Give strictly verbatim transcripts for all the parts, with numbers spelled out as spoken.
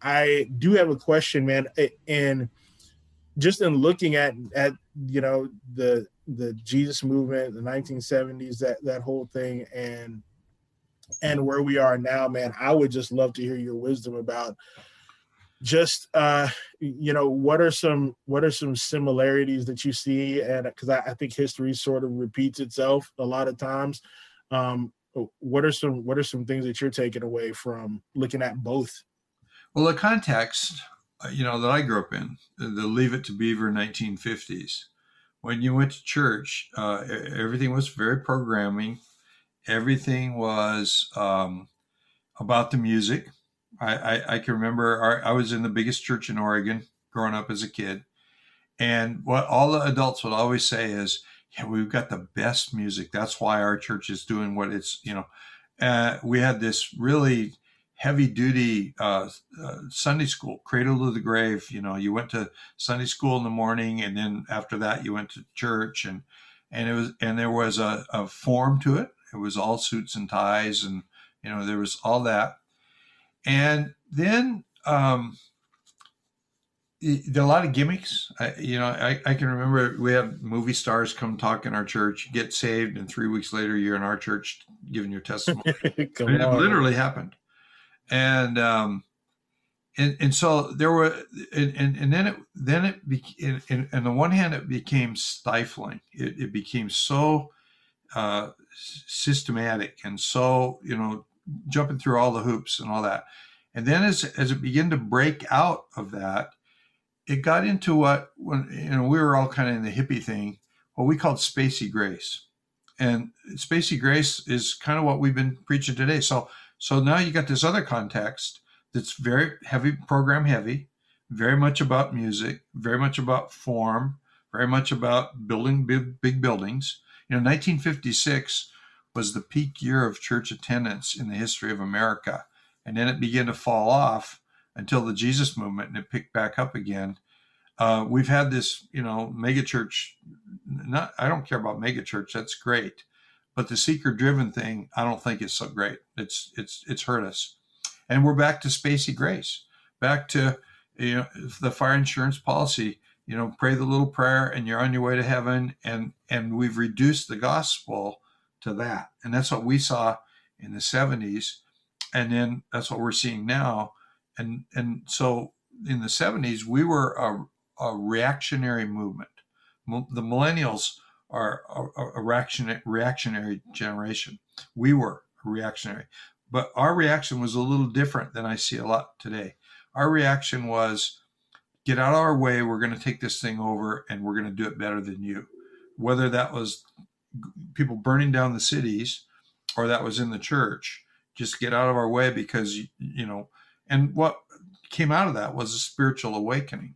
I do have a question, man. And just in looking at, at you know, the the Jesus movement, the nineteen seventies, that that whole thing, and and where we are now, man, I would just love to hear your wisdom about just, uh, you know, what are some what are some similarities that you see? And because I, I think history sort of repeats itself a lot of times. Um, what are some what are some things that you're taking away from looking at both? Well, the context, you know, that I grew up in, the Leave It to Beaver nineteen fifties, when you went to church, uh, everything was very programming. Everything was um, about the music. I, I, I can remember our, I was in the biggest church in Oregon growing up as a kid. And what all the adults would always say is, yeah, we've got the best music. That's why our church is doing what it's, you know, uh, we had this really heavy duty uh, uh, Sunday school, cradle to the grave. You know, you went to Sunday school in the morning, and then after that you went to church, and, and it was, and there was a, a form to it. It was all suits and ties, and, you know, there was all that. And then um, there are a lot of gimmicks. I, you know, I, I can remember we had movie stars come talk in our church, get saved, and three weeks later you're in our church giving your testimony. It literally happened. And um, and and so there were, and and, and then it then it became, and, and on the one hand it became stifling. It, it became so uh, systematic and so, you know, jumping through all the hoops and all that. And then as as it began to break out of that, it got into what, when, you know, we were all kind of in the hippie thing, what we called spacey grace. And spacey grace is kind of what we've been preaching today. So. So now you got this other context that's very heavy, program heavy, very much about music, very much about form, very much about building big, big buildings. You know, nineteen fifty-six was the peak year of church attendance in the history of America. And then it began to fall off until the Jesus movement, and it picked back up again. Uh, we've had this, you know, megachurch. Not, I don't care about megachurch. That's great. But the seeker-driven thing, I don't think is so great. It's it's it's hurt us, and we're back to spacey grace, back to, you know, the fire insurance policy. You know, pray the little prayer, and you're on your way to heaven. And and we've reduced the gospel to that, and that's what we saw in the seventies, and then that's what we're seeing now. And and so in the seventies, we were a, a reactionary movement. The millennials are a, a reaction, reactionary generation. We were reactionary, but our reaction was a little different than I see a lot today. Our reaction was, get out of our way. We're going to take this thing over, and we're going to do it better than you. Whether that was people burning down the cities or that was in the church, just get out of our way because, you, you know, and what came out of that was a spiritual awakening.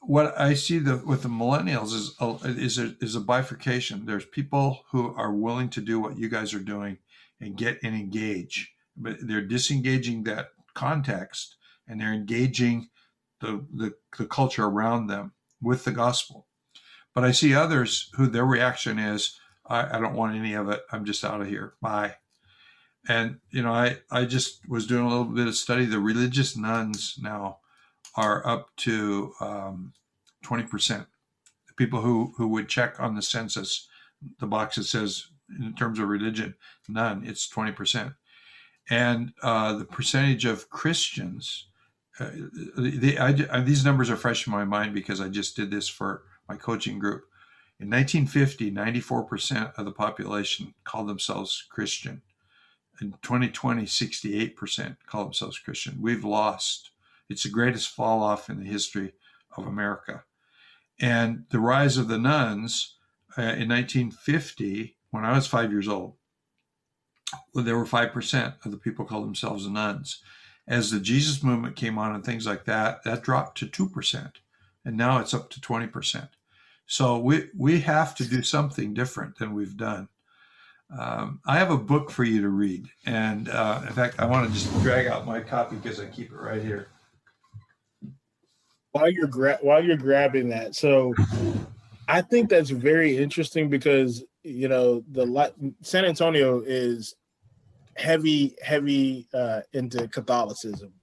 What I see the, with the millennials is a, is, a, is a bifurcation. There's people who are willing to do what you guys are doing and get and engage, but they're disengaging that context, and they're engaging the, the, the culture around them with the gospel. But I see others who their reaction is, I, I don't want any of it. I'm just out of here. Bye. And, you know, I, I just was doing a little bit of study. The religious nuns now are up to um, twenty percent. The people who, who would check on the census, the box that says, in terms of religion, none, it's twenty percent. And uh, the percentage of Christians, uh, they, I, I, these numbers are fresh in my mind because I just did this for my coaching group. In nineteen fifty, ninety-four percent of the population called themselves Christian. In twenty twenty, sixty-eight percent call themselves Christian. We've lost. It's the greatest fall off in the history of America. And the rise of the nuns uh, in nineteen fifty, when I was five years old, well, there were five percent of the people called themselves nuns. As the Jesus movement came on and things like that, that dropped to two percent. And now it's up to twenty percent. So we, we have to do something different than we've done. Um, I have a book for you to read. And uh, in fact, I want to just drag out my copy because I keep it right here. While you're, gra- while you're grabbing that. So I think that's very interesting because, you know, the San Antonio is heavy, heavy uh, into Catholicism.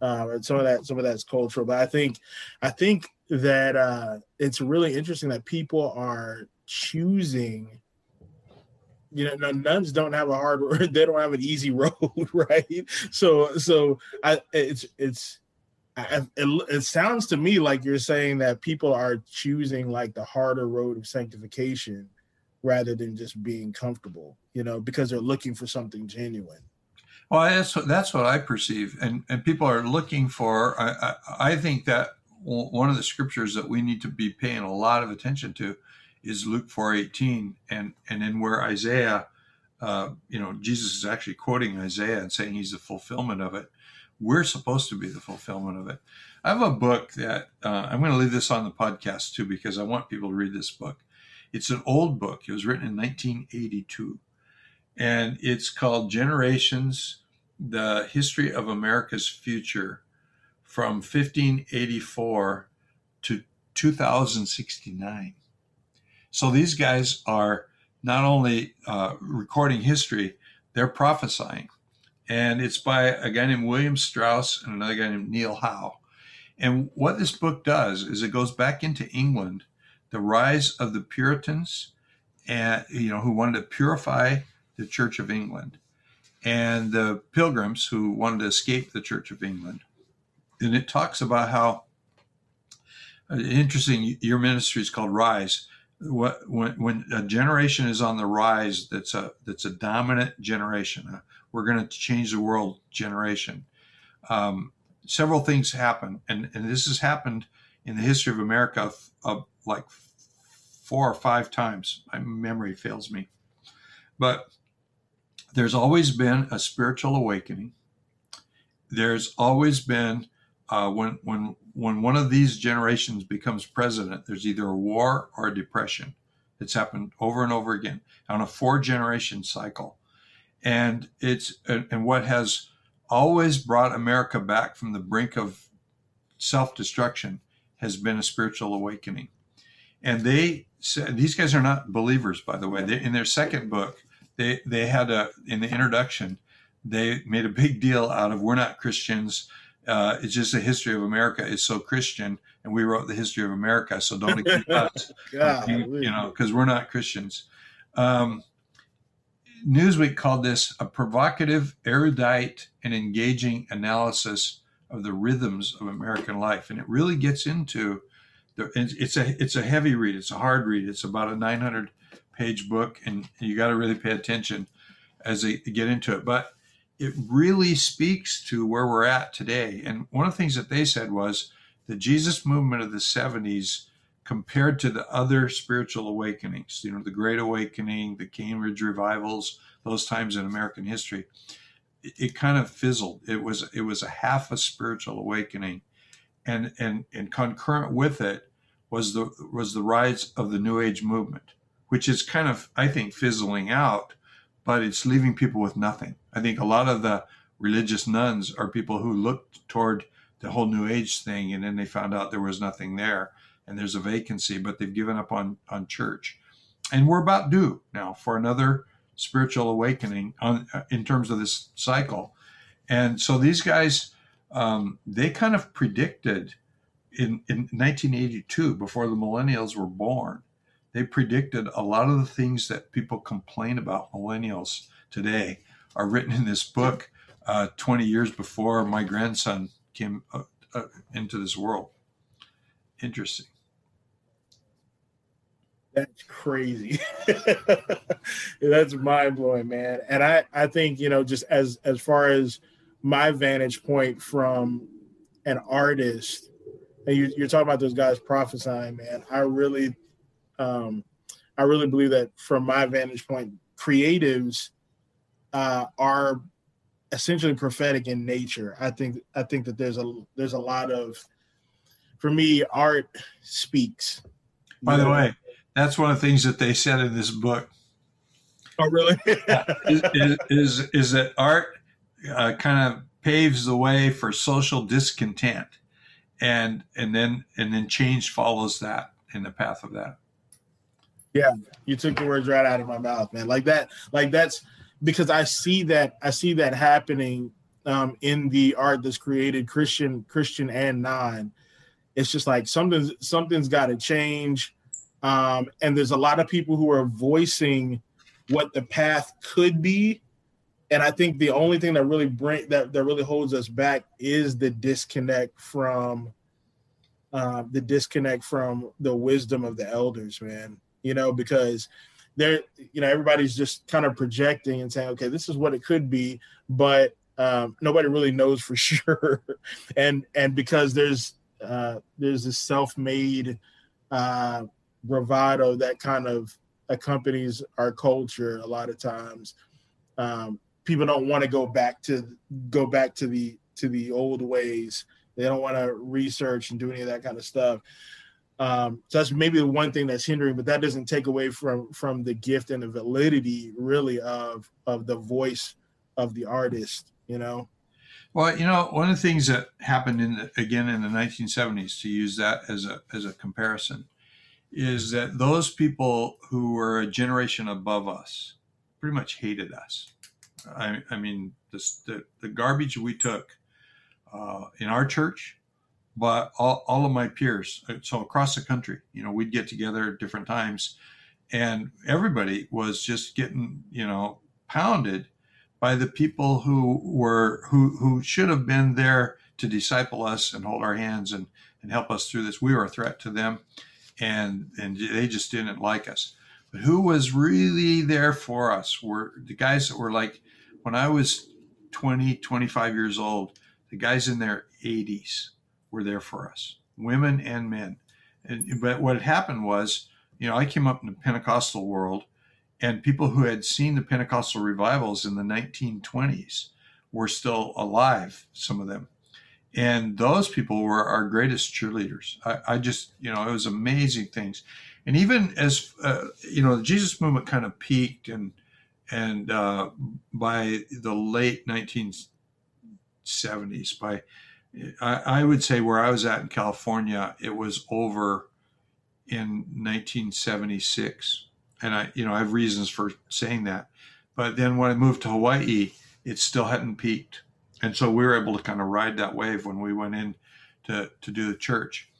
Uh, and some of that, some of that's cultural, but I think, I think that uh, it's really interesting that people are choosing. You know, nuns don't have a hard, they don't have an easy road, right? So, so I, it's, it's, I, it, it sounds to me like you're saying that people are choosing like the harder road of sanctification rather than just being comfortable, you know, because they're looking for something genuine. Well, that's what, that's what I perceive. And, and people are looking for, I, I, I think that one of the scriptures that we need to be paying a lot of attention to is Luke four eighteen, and, and in where Isaiah, uh, you know, Jesus is actually quoting Isaiah and saying he's the fulfillment of it. We're supposed to be the fulfillment of it. I have a book that uh, I'm going to leave this on the podcast too, because I want people to read this book. It's an old book. It was written in nineteen eighty-two, and it's called Generations, The History of America's Future from fifteen eighty-four to two thousand sixty-nine. So these guys are not only uh, recording history, they're prophesying. And it's by a guy named William Strauss and another guy named Neil Howe. And what this book does is it goes back into England, the rise of the Puritans, and you know, who wanted to purify the Church of England, and the Pilgrims who wanted to escape the Church of England. And it talks about how, interesting, your ministry is called Rise. What, when, when a generation is on the rise, that's a that's a dominant generation. Uh, we're going to change the world generation. Um, several things happen, and, and this has happened in the history of America of, of like four or five times. My memory fails me. But there's always been a spiritual awakening. There's always been uh, when when. When one of these generations becomes president, there's either a war or a depression. It's happened over and over again on a four-generation cycle. And it's and what has always brought America back from the brink of self-destruction has been a spiritual awakening. And they said, these guys are not believers, by the way. They, in their second book, they, they had a, in the introduction, they made a big deal out of, we're not Christians. Uh, it's just the history of America is so Christian, and we wrote the history of America, so don't accuse us, God, you know, because we're not Christians. Um, Newsweek called this a provocative, erudite, and engaging analysis of the rhythms of American life, and it really gets into the. It's a it's a heavy read. It's a hard read. It's about a nine hundred page book, and you got to really pay attention as they get into it, but. It really speaks to where we're at today. And one of the things that they said was the Jesus movement of the seventies compared to the other spiritual awakenings, you know, the Great Awakening, the Cambridge revivals, those times in American history, it, it kind of fizzled. It was it was a half a spiritual awakening. And and and concurrent with it was the was the rise of the New Age movement, which is kind of, I think, fizzling out, but it's leaving people with nothing. I think a lot of the religious nuns are people who looked toward the whole New Age thing, and then they found out there was nothing there, and there's a vacancy, but they've given up on, on church. And we're about due now for another spiritual awakening on, uh, in terms of this cycle. And so these guys, um, they kind of predicted in, in nineteen eighty-two, before the millennials were born, they predicted a lot of the things that people complain about millennials today are written in this book uh, twenty years before my grandson came uh, uh, into this world. Interesting. That's crazy. That's mind-blowing, man. And I, I think, you know, just as, as far as my vantage point from an artist, and you, you're talking about those guys prophesying, man, I really... Um, I really believe that from my vantage point, creatives uh, are essentially prophetic in nature. I think I think that there's a there's a lot of, for me, art speaks. By the way, that's one of the things that they said in this book. Oh, really? is, is, is is that art uh, kind of paves the way for social discontent, and and then and then change follows that in the path of that. Yeah, you took the words right out of my mouth, man. Like that, like that's because I see that I see that happening um, in the art that's created, Christian, Christian and non. It's just like something's something's got to change, um, and there's a lot of people who are voicing what the path could be, and I think the only thing that really bring that that really holds us back is the disconnect from uh, the disconnect from the wisdom of the elders, man. You know, because they're, you know, everybody's just kind of projecting and saying, okay, this is what it could be, but um, nobody really knows for sure. and and because there's uh, there's this self-made uh, bravado that kind of accompanies our culture a lot of times. Um, people don't want to go back to go back to the to the old ways. They don't want to research and do any of that kind of stuff. Um, so that's maybe the one thing that's hindering, but that doesn't take away from from the gift and the validity, really, of of the voice of the artist. You know, well, you know, one of the things that happened in the, again in the nineteen seventies, to use that as a as a comparison, is that those people who were a generation above us pretty much hated us. I, I mean, this, the the garbage we took uh, in our church. But all, all of my peers, so across the country, you know, we'd get together at different times, and everybody was just getting, you know, pounded by the people who were, who, who should have been there to disciple us and hold our hands and, and help us through this. We were a threat to them, and, and they just didn't like us. But who was really there for us were the guys that were like, when I was twenty, twenty-five years old, the guys in their eighties. Were there for us, women and men. And but what happened was, you know, I came up in the Pentecostal world, and people who had seen the Pentecostal revivals in the nineteen twenties were still alive, some of them. And those people were our greatest cheerleaders. I, I just, you know, it was amazing things. And even as, uh, you know, the Jesus movement kind of peaked, and and uh, by the late nineteen seventies, by I would say where I was at in California, it was over in nineteen seventy-six. And I, you know, I have reasons for saying that. But then when I moved to Hawaii, it still hadn't peaked. And so we were able to kind of ride that wave when we went in to, to do the church.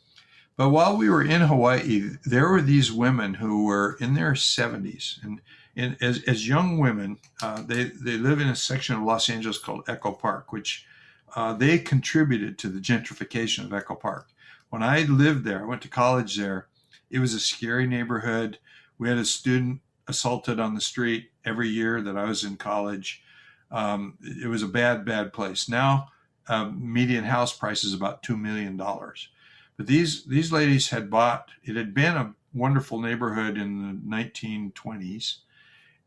But while we were in Hawaii, there were these women who were in their seventies. And, and as, as young women, uh, they, they live in a section of Los Angeles called Echo Park, which Uh, they contributed to the gentrification of Echo Park. When I lived there, I went to college there. It was a scary neighborhood. We had a student assaulted on the street every year that I was in college. Um, it was a bad, bad place. Now, um, median house price is about two million dollars. But these these ladies had bought, it had been a wonderful neighborhood in the nineteen twenties,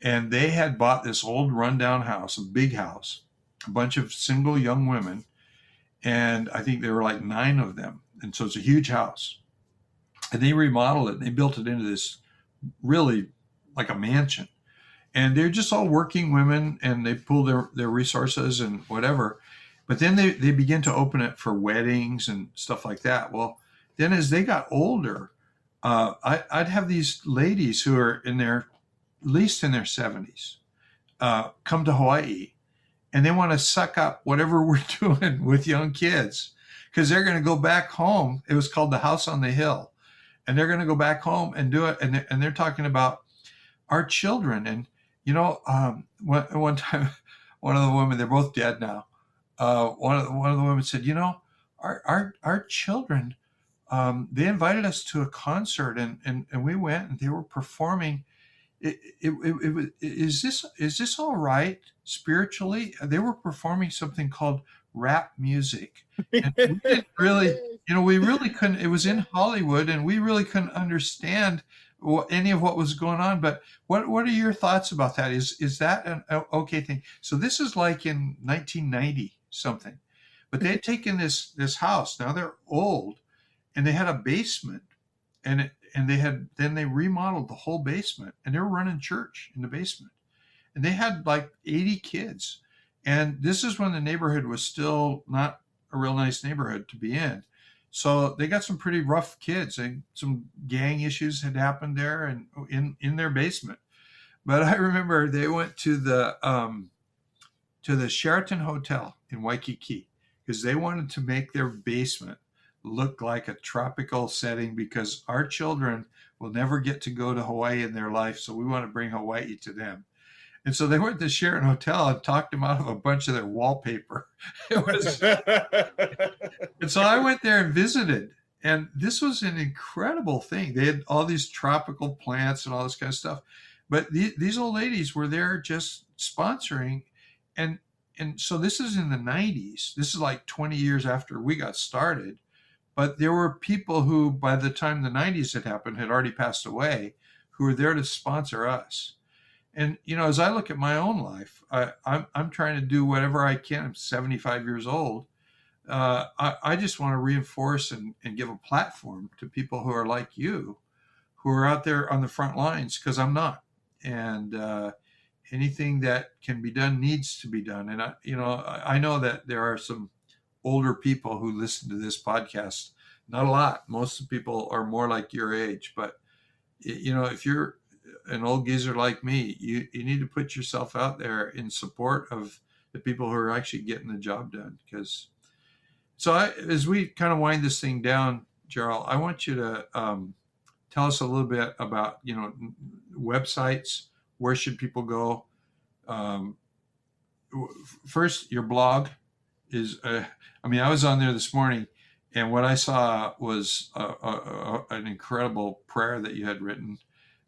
and they had bought this old rundown house, a big house, a bunch of single young women, and I think there were like nine of them. And so it's a huge house. And they remodeled it, and they built it into this really like a mansion. And they're just all working women, and they pool their, their resources and whatever. But then they, they begin to open it for weddings and stuff like that. Well, then as they got older, uh, I, I'd have these ladies who are in their, at least in their seventies, uh, come to Hawaii. And they want to suck up whatever we're doing with young kids, because they're going to go back home. It was called the House on the Hill, and they're going to go back home and do it. And they're, and they're talking about our children. And, you know, um, one, one time, one of the women, they're both dead now. Uh, one of the, one of the women said, you know, our, our, our children, um, they invited us to a concert, and, and, and we went, and they were performing. It, it, it, it was, is this is this all right spiritually? They were performing something called rap music, and we didn't really, you know, we really couldn't. It was in Hollywood, and we really couldn't understand any of what was going on. But what what are your thoughts about that? Is is that an okay thing? So this is like in nineteen ninety something, but they had taken this this house. Now they're old, and they had a basement, and it, and they had then they remodeled the whole basement, and they were running church in the basement, and they had like eighty kids, and this is when the neighborhood was still not a real nice neighborhood to be in. So they got some pretty rough kids, and some gang issues had happened there and in, in their basement. But I remember they went to the um, to the Sheraton Hotel in Waikiki because they wanted to make their basement look like a tropical setting, because our children will never get to go to Hawaii in their life, so we want to bring Hawaii to them. And so they went to Sheraton Hotel and talked them out of a bunch of their wallpaper. It was, and so I went there and visited, and this was an incredible thing. They had all these tropical plants and all this kind of stuff, but the, these old ladies were there just sponsoring, and and so this is in the nineties. This is like twenty years after we got started, but there were people who, by the time the nineties had happened, had already passed away, who were there to sponsor us. And, you know, as I look at my own life, I, I'm, I'm trying to do whatever I can. I'm seventy-five years old. Uh, I, I just want to reinforce and, and give a platform to people who are like you, who are out there on the front lines, because I'm not. And uh, anything that can be done needs to be done. And, I, you know, I, I know that there are some older people who listen to this podcast. Not a lot. Most of the people are more like your age. But, you know, if you're an old geezer like me, you, you need to put yourself out there in support of the people who are actually getting the job done. Because so I, as we kind of wind this thing down, Gerald, I want you to um, tell us a little bit about, you know, websites. Where should people go? Um, first, your blog is, uh, I mean, I was on there this morning, and what I saw was a, a, a, an incredible prayer that you had written,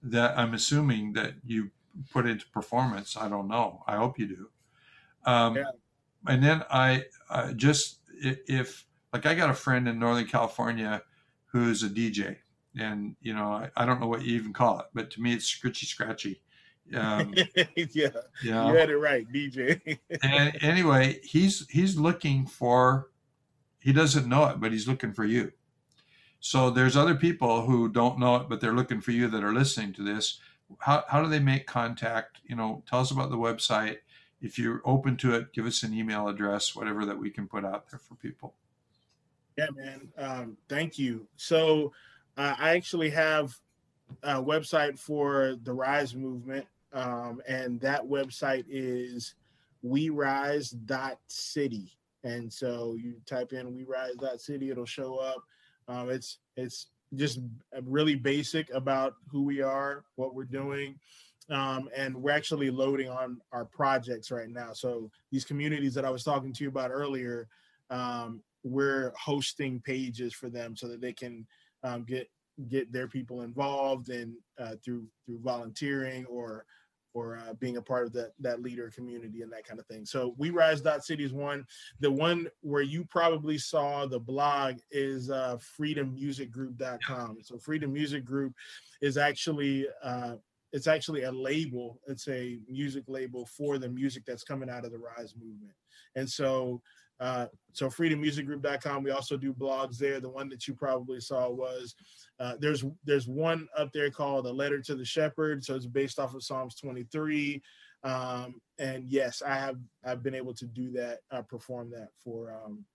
that I'm assuming that you put into performance. I don't know. I hope you do. Um, yeah. And then I uh, just, if, like, I got a friend in Northern California who's a D J, and, you know, I, I don't know what you even call it, but to me it's scritchy scratchy. Um, yeah. yeah. You had it right, D J. And anyway, he's, he's looking for, he doesn't know it, but he's looking for you. So there's other people who don't know it, but they're looking for you that are listening to this. How how do they make contact? You know, tell us about the website. If you're open to it, give us an email address, whatever that we can put out there for people. Yeah, man. Um, thank you. So uh, I actually have a website for the Rise Movement, um, and that website is we rise dot city. And so you type in we rise dot city, it'll show up. Um, it's it's just really basic about who we are, what we're doing, um, and we're actually loading on our projects right now. So these communities that I was talking to you about earlier, um, we're hosting pages for them so that they can um, get get their people involved and uh, through through volunteering or or uh, being a part of that that leader community and that kind of thing. So we rise dot city is one. The one where you probably saw the blog is uh, freedom music group dot com. So Freedom Music Group is actually, uh, it's actually a label. It's a music label for the music that's coming out of the Rise Movement. And so, uh, so freedom music group dot com, we also do blogs there. The one that you probably saw was, uh, there's there's one up there called A Letter to the Shepherd. So it's based off of Psalms twenty-three. Um, and yes, I have, I've been able to do that, uh, perform that for um,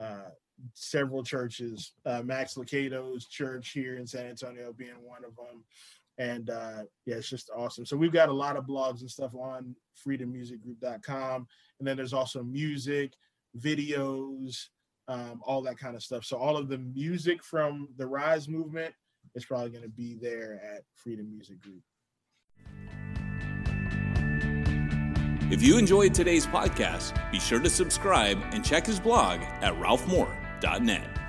uh, several churches. Uh, Max Licato's church here in San Antonio being one of them. And uh, yeah, it's just awesome. So we've got a lot of blogs and stuff on freedom music group dot com. And then there's also music, videos, um, all that kind of stuff. So all of the music from the Rise Movement is probably going to be there at Freedom Music Group. If you enjoyed today's podcast, be sure to subscribe and check his blog at ralph moore dot net.